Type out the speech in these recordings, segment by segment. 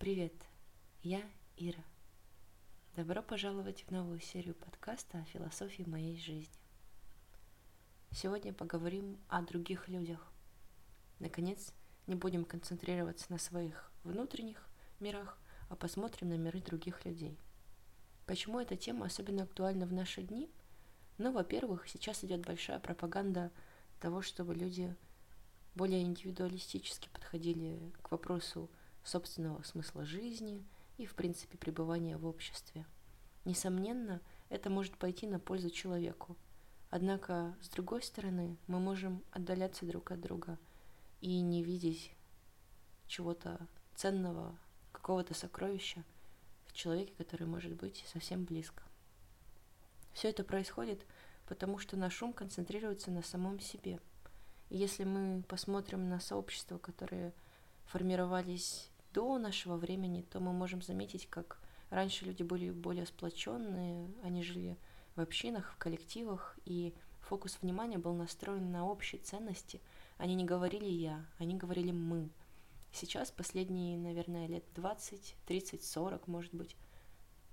Привет, я Ира. Добро пожаловать в новую серию подкаста о философии моей жизни. Сегодня поговорим о других людях. Наконец, не будем концентрироваться на своих внутренних мирах, а посмотрим на миры других людей. Почему эта тема особенно актуальна в наши дни? Ну, во-первых, сейчас идет большая пропаганда того, чтобы люди более индивидуалистически подходили к вопросу собственного смысла жизни и, в принципе, пребывания в обществе. Несомненно, это может пойти на пользу человеку. Однако, с другой стороны, мы можем отдаляться друг от друга и не видеть чего-то ценного, какого-то сокровища в человеке, который может быть совсем близко. Все это происходит, потому что наш ум концентрируется на самом себе. И если мы посмотрим на сообщества, которые формировались до нашего времени, то мы можем заметить, как раньше люди были более сплоченные, они жили в общинах, в коллективах, и фокус внимания был настроен на общие ценности. Они не говорили «я», они говорили «мы». Сейчас, последние, наверное, лет 20, 30, 40, может быть,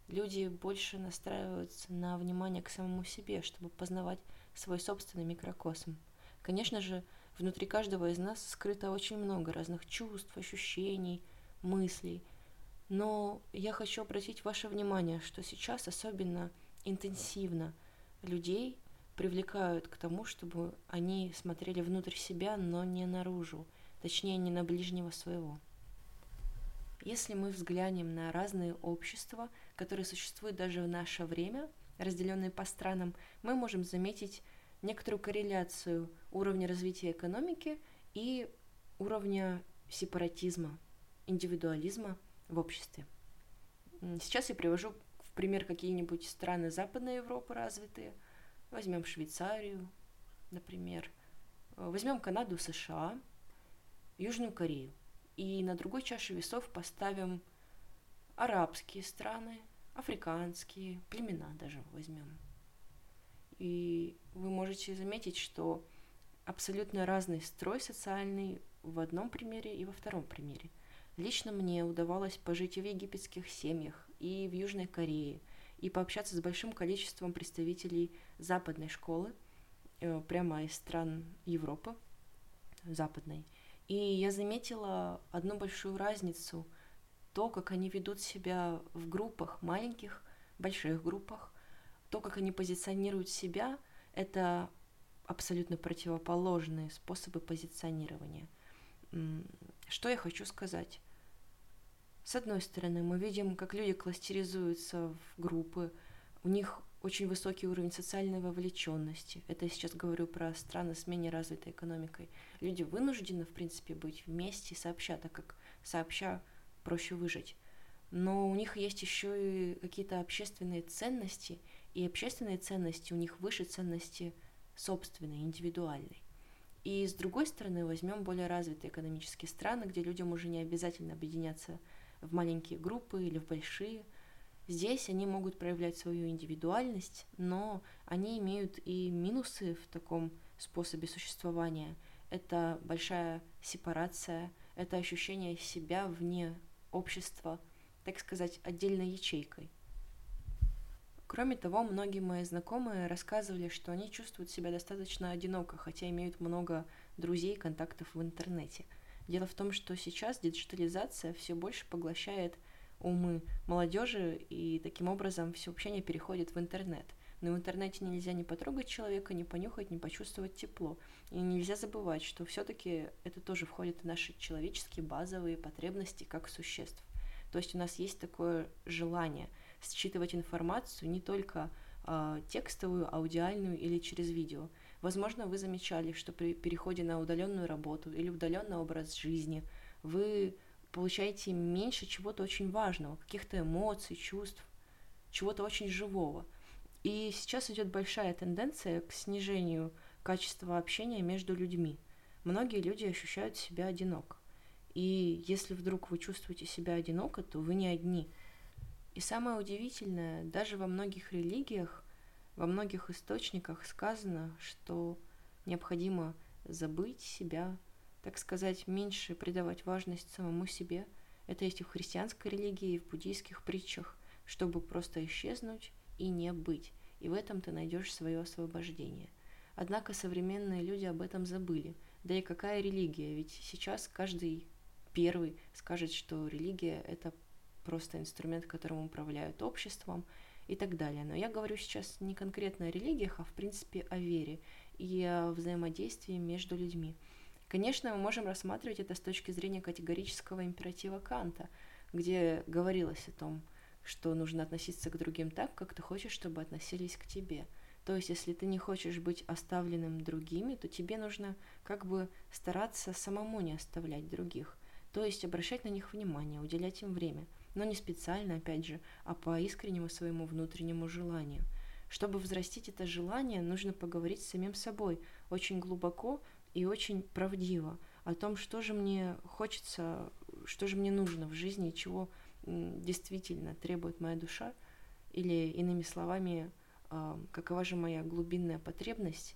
люди больше настраиваются на внимание к самому себе, чтобы познавать свой собственный микрокосм. Конечно же, внутри каждого из нас скрыто очень много разных чувств, ощущений, мыслей. Но я хочу обратить ваше внимание, что сейчас особенно интенсивно людей привлекают к тому, чтобы они смотрели внутрь себя, но не наружу, точнее, не на ближнего своего. Если мы взглянем на разные общества, которые существуют даже в наше время, разделенные по странам, мы можем заметить некоторую корреляцию уровня развития экономики и уровня сепаратизма, индивидуализма в обществе. Сейчас я привожу в пример какие-нибудь страны Западной Европы развитые. Возьмем Швейцарию, например. Возьмем Канаду, США, Южную Корею. И на другой чаше весов поставим арабские страны, африканские, племена даже возьмем. И вы можете заметить, что абсолютно разный строй социальный в одном примере и во втором примере. Лично мне удавалось пожить и в египетских семьях, и в Южной Корее, и пообщаться с большим количеством представителей западной школы, прямо из стран Европы западной. И я заметила одну большую разницу, то, как они ведут себя в группах, маленьких, больших группах. То, как они позиционируют себя, это абсолютно противоположные способы позиционирования. Что я хочу сказать? С одной стороны, мы видим, как люди кластеризуются в группы, у них очень высокий уровень социальной вовлеченности. Это я сейчас говорю про страны с менее развитой экономикой. Люди вынуждены, в принципе, быть вместе сообща, так как сообща проще выжить. Но у них есть еще и какие-то общественные ценности, и общественные ценности у них выше ценности собственной, индивидуальной. И с другой стороны, возьмем более развитые экономические страны, где людям уже не обязательно объединяться в маленькие группы или в большие. Здесь они могут проявлять свою индивидуальность, но они имеют и минусы в таком способе существования. Это большая сепарация, это ощущение себя вне общества, так сказать, отдельной ячейкой. Кроме того, многие мои знакомые рассказывали, что они чувствуют себя достаточно одиноко, хотя имеют много друзей и контактов в интернете. Дело в том, что сейчас диджитализация все больше поглощает умы молодежи, и таким образом все общение переходит в интернет. Но в интернете нельзя не потрогать человека, не понюхать, не почувствовать тепло. И нельзя забывать, что все-таки это тоже входит в наши человеческие базовые потребности как существ. То есть у нас есть такое желание считывать информацию не только текстовую, аудиальную или через видео. Возможно, вы замечали, что при переходе на удаленную работу или удаленный образ жизни вы получаете меньше чего-то очень важного, каких-то эмоций, чувств, чего-то очень живого. И сейчас идет большая тенденция к снижению качества общения между людьми. Многие люди ощущают себя одиноко. И если вдруг вы чувствуете себя одиноко, то вы не одни. И самое удивительное, даже во многих религиях, во многих источниках сказано, что необходимо забыть себя, так сказать, меньше придавать важность самому себе Это есть и в христианской религии, и в буддийских притчах, чтобы просто исчезнуть и не быть. И в этом ты найдешь свое освобождение. Однако современные люди об этом забыли. Да и какая религия? Ведь сейчас каждый первый скажет, что религия – это просто инструмент, которым управляют обществом и так далее. Но я говорю сейчас не конкретно о религиях, а в принципе о вере и о взаимодействии между людьми. Конечно, мы можем рассматривать это с точки зрения категорического императива Канта, где говорилось о том, что нужно относиться к другим так, как ты хочешь, чтобы относились к тебе. То есть, если ты не хочешь быть оставленным другими, то тебе нужно как бы стараться самому не оставлять других, то есть обращать на них внимание, уделять им время, но не специально, опять же, а по искреннему своему внутреннему желанию. Чтобы взрастить это желание, нужно поговорить с самим собой очень глубоко и очень правдиво о том, что же мне хочется, что же мне нужно в жизни, чего действительно требует моя душа, или, иными словами, какова же моя глубинная потребность,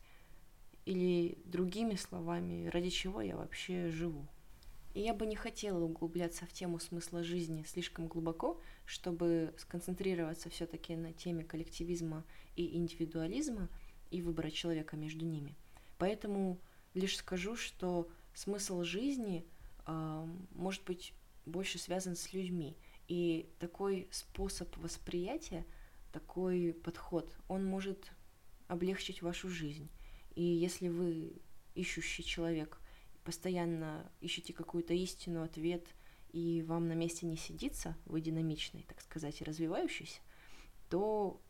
или, другими словами, ради чего я вообще живу. И я бы не хотела углубляться в тему смысла жизни слишком глубоко, чтобы сконцентрироваться все-таки на теме коллективизма и индивидуализма и выбора человека между ними. Поэтому лишь скажу, что смысл жизни может быть больше связан с людьми, и такой способ восприятия, такой подход, он может облегчить вашу жизнь. И если вы ищущий человек, постоянно ищете какую-то истину, ответ, и вам на месте не сидится, вы динамичный, так сказать, и развивающийся, то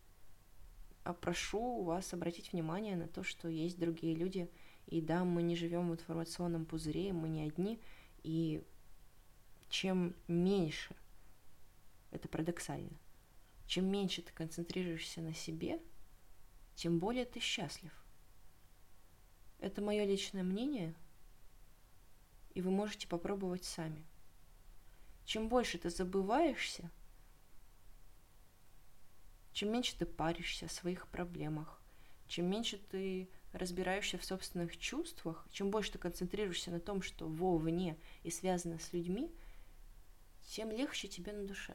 прошу вас обратить внимание на то, что есть другие люди, и да, мы не живем в информационном пузыре, мы не одни, и чем меньше, это парадоксально, чем меньше ты концентрируешься на себе, тем более ты счастлив. Это мое личное мнение, и вы можете попробовать сами. Чем больше ты забываешься, чем меньше ты паришься о своих проблемах, чем меньше ты разбираешься в собственных чувствах, чем больше ты концентрируешься на том, что вовне и связано с людьми, тем легче тебе на душе.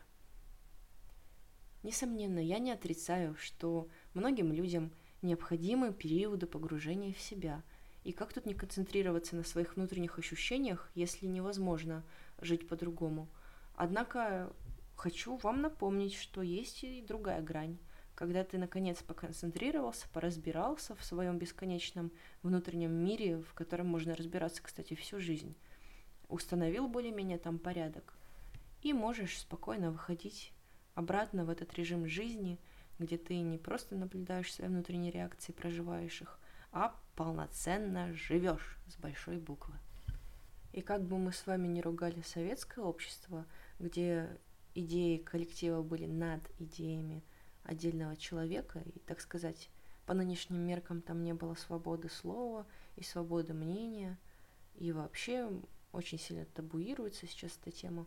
Несомненно, я не отрицаю, что многим людям необходимы периоды погружения в себя. И как тут не концентрироваться на своих внутренних ощущениях, если невозможно жить по-другому? Однако хочу вам напомнить, что есть и другая грань. Когда ты, наконец, поконцентрировался, поразбирался в своем бесконечном внутреннем мире, в котором можно разбираться, кстати, всю жизнь, установил более-менее там порядок, и можешь спокойно выходить обратно в этот режим жизни, где ты не просто наблюдаешь свои внутренние реакции, проживаешь их, а полноценно живешь с большой буквы. И как бы мы с вами не ругали советское общество, где идеи коллектива были над идеями отдельного человека, и, так сказать, по нынешним меркам там не было свободы слова и свободы мнения, и вообще очень сильно табуируется сейчас эта тема.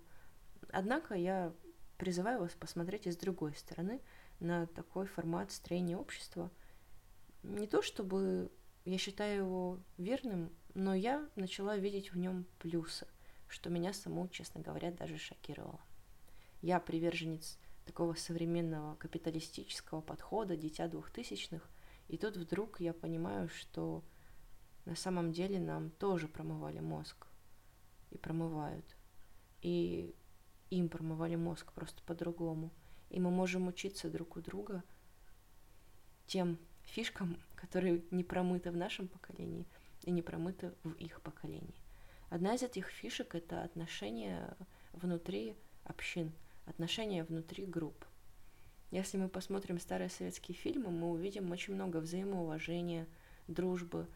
Однако я призываю вас посмотреть и с другой стороны на такой формат строения общества. Не то чтобы я считаю его верным, но я начала видеть в нем плюсы, что меня саму, честно говоря, даже шокировало. Я приверженец такого современного капиталистического подхода, дитя 2000-х, и тут вдруг я понимаю, что на самом деле нам тоже промывали мозг и промывают. И им промывали мозг просто по-другому. И мы можем учиться друг у друга тем фишкам, которые не промыты в нашем поколении и не промыты в их поколении. Одна из этих фишек — это отношения внутри общин, отношения внутри групп. Если мы посмотрим старые советские фильмы, мы увидим очень много взаимоуважения, дружбы,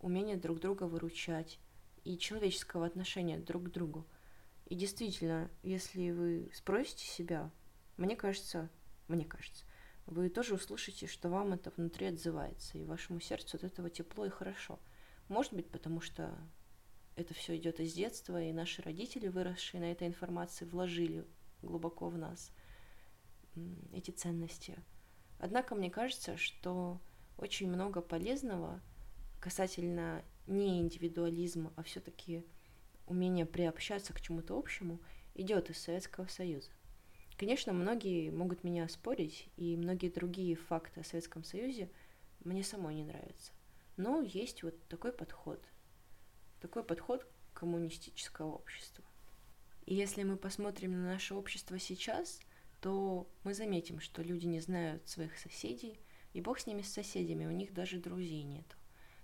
умения друг друга выручать и человеческого отношения друг к другу. И действительно, если вы спросите себя, мне кажется, вы тоже услышите, что вам это внутри отзывается, и вашему сердцу от этого тепло и хорошо. Может быть, потому что это все идет из детства, и наши родители, выросшие на этой информации, вложили глубоко в нас эти ценности. Однако мне кажется, что очень много полезного касательно не индивидуализма, а все-таки умение приобщаться к чему-то общему, и идет из Советского Союза. Конечно, многие могут меня оспорить, и многие другие факты о Советском Союзе мне самой не нравятся. Но есть вот такой подход коммунистического общества. И если мы посмотрим на наше общество сейчас, то мы заметим, что люди не знают своих соседей, и бог с ними, с соседями, у них даже друзей нет.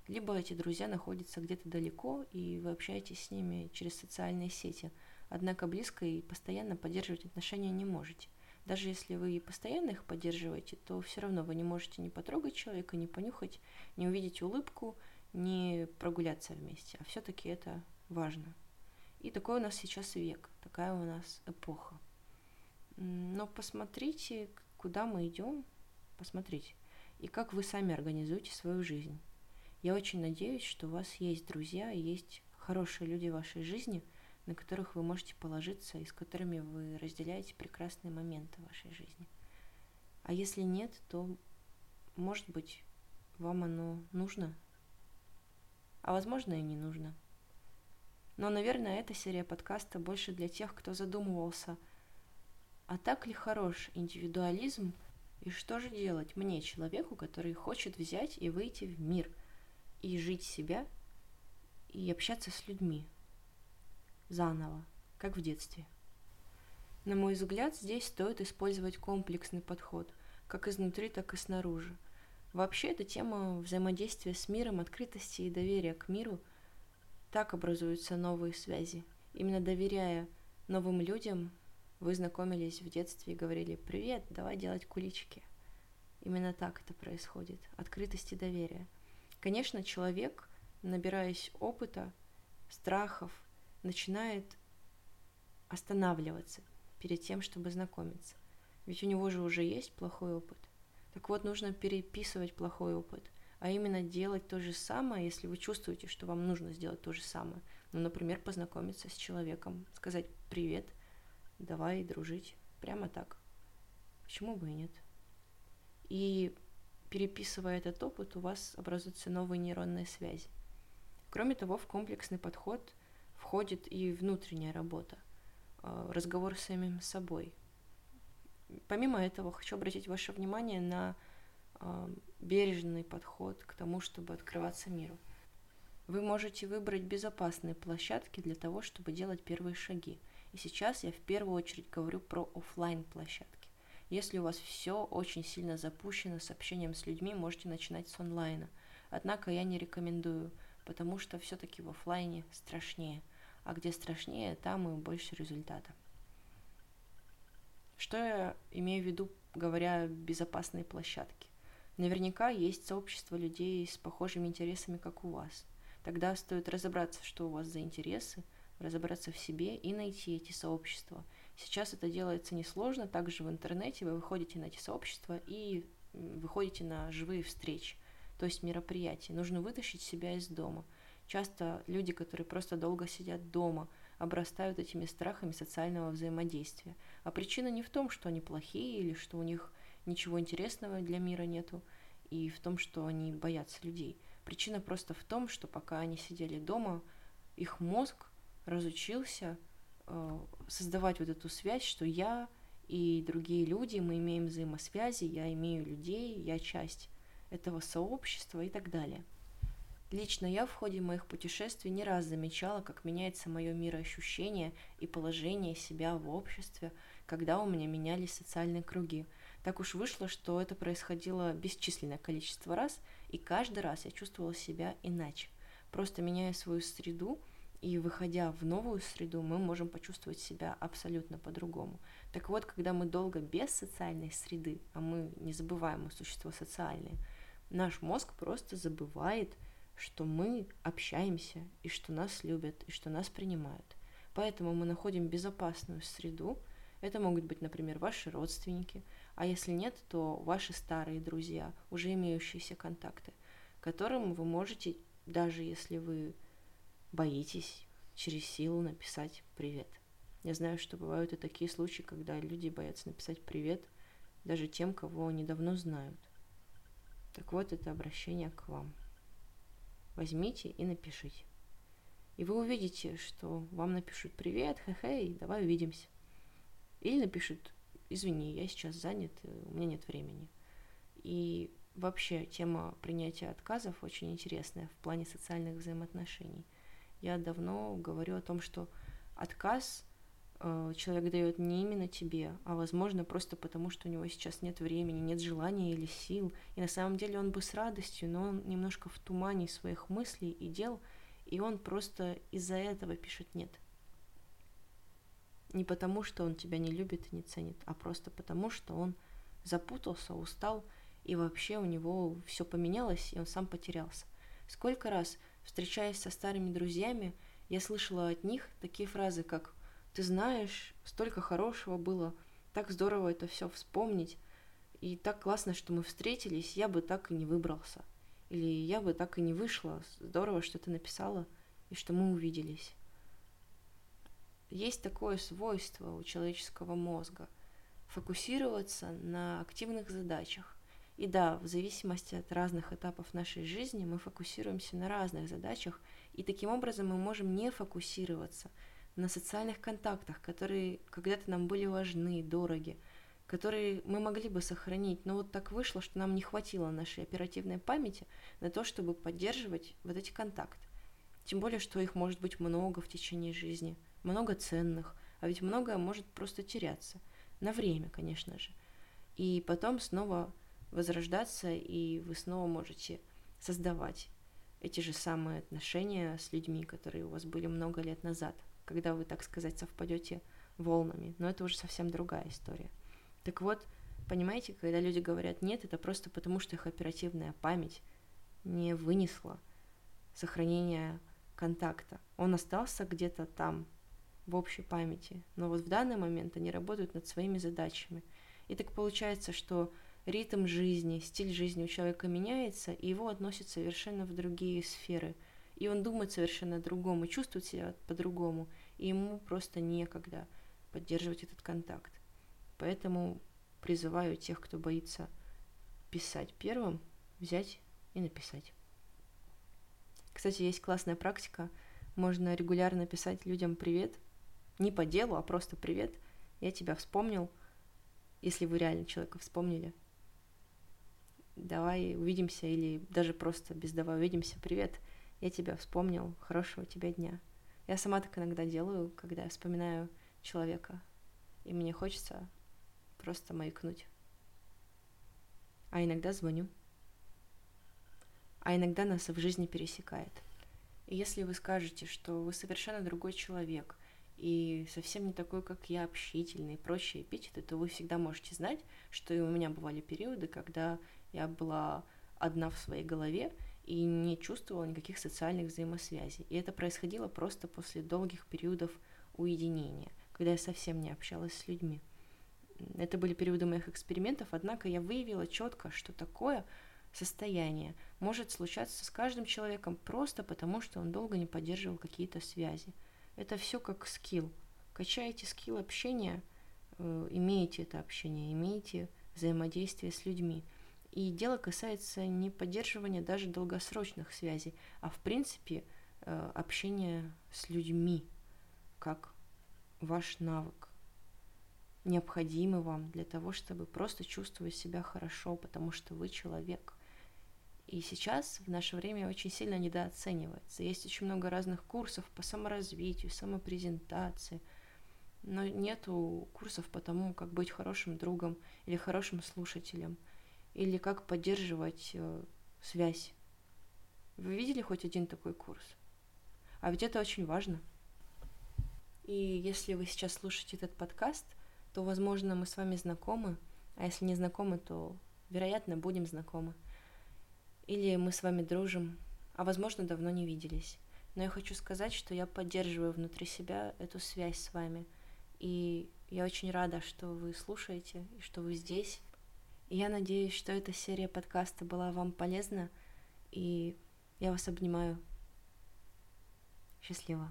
Либо эти друзья находятся где-то далеко, и вы общаетесь с ними через социальные сети, однако близко и постоянно поддерживать отношения не можете. Даже если вы постоянно их поддерживаете, то все равно вы не можете ни потрогать человека, ни понюхать, ни увидеть улыбку, ни прогуляться вместе. А все-таки это важно. И такой у нас сейчас век, такая у нас эпоха. Но посмотрите, куда мы идем, посмотрите, и как вы сами организуете свою жизнь. Я очень надеюсь, что у вас есть друзья, есть хорошие люди в вашей жизни, на которых вы можете положиться и с которыми вы разделяете прекрасные моменты вашей жизни. А если нет, то, может быть, вам оно нужно, а возможно и не нужно. Но, наверное, эта серия подкаста больше для тех, кто задумывался, а так ли хорош индивидуализм, и что же делать мне, человеку, который хочет взять и выйти в мир, и жить себя, и общаться с людьми заново, как в детстве. На мой взгляд, здесь стоит использовать комплексный подход, как изнутри, так и снаружи. Вообще, эта тема взаимодействия с миром, открытости и доверия к миру. Так образуются новые связи. Именно доверяя новым людям, вы знакомились в детстве и говорили: «Привет, давай делать куличики». Именно так это происходит. Открытость и доверие. Конечно, человек, набираясь опыта, страхов, начинает останавливаться перед тем, чтобы знакомиться. Ведь у него же уже есть плохой опыт. Так вот, нужно переписывать плохой опыт, а именно делать то же самое, если вы чувствуете, что вам нужно сделать то же самое. Ну, например, познакомиться с человеком, сказать: «Привет, давай дружить». Прямо так. Почему бы и нет? И переписывая этот опыт, у вас образуются новые нейронные связи. Кроме того, в комплексный подход входит и внутренняя работа, разговор с самим собой. Помимо этого, хочу обратить ваше внимание на бережный подход к тому, чтобы открываться миру. Вы можете выбрать безопасные площадки для того, чтобы делать первые шаги. И сейчас я в первую очередь говорю про офлайн-площадки. Если у вас все очень сильно запущено с общением с людьми, можете начинать с онлайна. Однако я не рекомендую, потому что все-таки в офлайне страшнее. А где страшнее, там и больше результата. Что я имею в виду, говоря «безопасные площадки»? Наверняка есть сообщество людей с похожими интересами, как у вас. Тогда стоит разобраться, что у вас за интересы, разобраться в себе и найти эти сообщества. Сейчас это делается несложно, также в интернете вы выходите на эти сообщества и выходите на живые встречи, то есть мероприятия. Нужно вытащить себя из дома. Часто люди, которые просто долго сидят дома, обрастают этими страхами социального взаимодействия. А причина не в том, что они плохие или что у них ничего интересного для мира нету, и в том, что они боятся людей. Причина просто в том, что пока они сидели дома, их мозг разучился создавать вот эту связь, что я и другие люди, мы имеем взаимосвязи, я имею людей, я часть этого сообщества и так далее. Лично я в ходе моих путешествий не раз замечала, как меняется мое мироощущение и положение себя в обществе, когда у меня менялись социальные круги. Так уж вышло, что это происходило бесчисленное количество раз, и каждый раз я чувствовала себя иначе. Просто меняя свою среду и выходя в новую среду, мы можем почувствовать себя абсолютно по-другому. Так вот, когда мы долго без социальной среды, а мы не забываем, мы существа социальные, наш мозг просто забывает, что мы общаемся, и что нас любят, и что нас принимают. Поэтому мы находим безопасную среду. Это могут быть, например, ваши родственники, а если нет, то ваши старые друзья, уже имеющиеся контакты, которым вы можете, даже если вы боитесь, через силу написать «привет». Я знаю, что бывают и такие случаи, когда люди боятся написать «привет» даже тем, кого они давно знают. Так вот, это обращение к вам. Возьмите и напишите. И вы увидите, что вам напишут «Привет, хе-хей, давай увидимся». Или напишут «Извини, я сейчас занят, у меня нет времени». И вообще тема принятия отказов очень интересная в плане социальных взаимоотношений. Я давно говорю о том, что отказ человек дает не именно тебе, а, возможно, просто потому, что у него сейчас нет времени, нет желания или сил. И на самом деле он бы с радостью, но он немножко в тумане своих мыслей и дел, и он просто из-за этого пишет «нет». Не потому, что он тебя не любит и не ценит, а просто потому, что он запутался, устал, и вообще у него все поменялось, и он сам потерялся. Сколько раз, встречаясь со старыми друзьями, я слышала от них такие фразы, как «Ты знаешь, столько хорошего было, так здорово это все вспомнить, и так классно, что мы встретились, я бы так и не выбрался». Или «Я бы так и не вышла, здорово, что ты написала, и что мы увиделись». Есть такое свойство у человеческого мозга – фокусироваться на активных задачах. И да, в зависимости от разных этапов нашей жизни мы фокусируемся на разных задачах, и таким образом мы можем не фокусироваться на социальных контактах, которые когда-то нам были важны, дороги, которые мы могли бы сохранить, но вот так вышло, что нам не хватило нашей оперативной памяти на то, чтобы поддерживать вот эти контакты. Тем более, что их может быть много в течение жизни, много ценных, а ведь многое может просто теряться. На время, конечно же. И потом снова возрождаться, и вы снова можете создавать эти же самые отношения с людьми, которые у вас были много лет назад, когда вы, так сказать, совпадете волнами. Но это уже совсем другая история. Так вот, понимаете, когда люди говорят «нет», это просто потому, что их оперативная память не вынесла сохранения контакта. Он остался где-то там, в общей памяти, но вот в данный момент они работают над своими задачами. И так получается, что ритм жизни, стиль жизни у человека меняется, и его относят совершенно в другие сферы. И он думает совершенно по-другому, чувствует себя по-другому, и ему просто некогда поддерживать этот контакт. Поэтому призываю тех, кто боится писать первым, взять и написать. Кстати, есть классная практика. Можно регулярно писать людям «Привет». Не по делу, а просто «Привет». Я тебя вспомнил. Если вы реально человека вспомнили. Давай увидимся. Или даже просто без «давай увидимся». «Привет, я тебя вспомнил. Хорошего тебе дня». Я сама так иногда делаю, когда я вспоминаю человека. И мне хочется просто маякнуть. А иногда звоню. А иногда нас в жизни пересекает. И если вы скажете, что вы совершенно другой человек, и совсем не такой, как я, общительный и прочие эпитеты, то вы всегда можете знать, что и у меня бывали периоды, когда я была одна в своей голове и не чувствовала никаких социальных взаимосвязей. И это происходило просто после долгих периодов уединения, когда я совсем не общалась с людьми. Это были периоды моих экспериментов, однако я выявила четко, что такое состояние может случаться с каждым человеком просто потому, что он долго не поддерживал какие-то связи. Это все как скилл. Качаете скилл общения, имеете это общение, имеете взаимодействие с людьми. И дело касается не поддерживания даже долгосрочных связей, а в принципе общения с людьми, как ваш навык, необходимый вам для того, чтобы просто чувствовать себя хорошо, потому что вы человек. И сейчас в наше время очень сильно недооценивается. Есть очень много разных курсов по саморазвитию, самопрезентации, но нету курсов по тому, как быть хорошим другом или хорошим слушателем, или как поддерживать связь. Вы видели хоть один такой курс? А ведь это очень важно. И если вы сейчас слушаете этот подкаст, то, возможно, мы с вами знакомы, а если не знакомы, то, вероятно, будем знакомы. Или мы с вами дружим, а, возможно, давно не виделись. Но я хочу сказать, что я поддерживаю внутри себя эту связь с вами. И я очень рада, что вы слушаете и что вы здесь. И я надеюсь, что эта серия подкаста была вам полезна. И я вас обнимаю. Счастливо.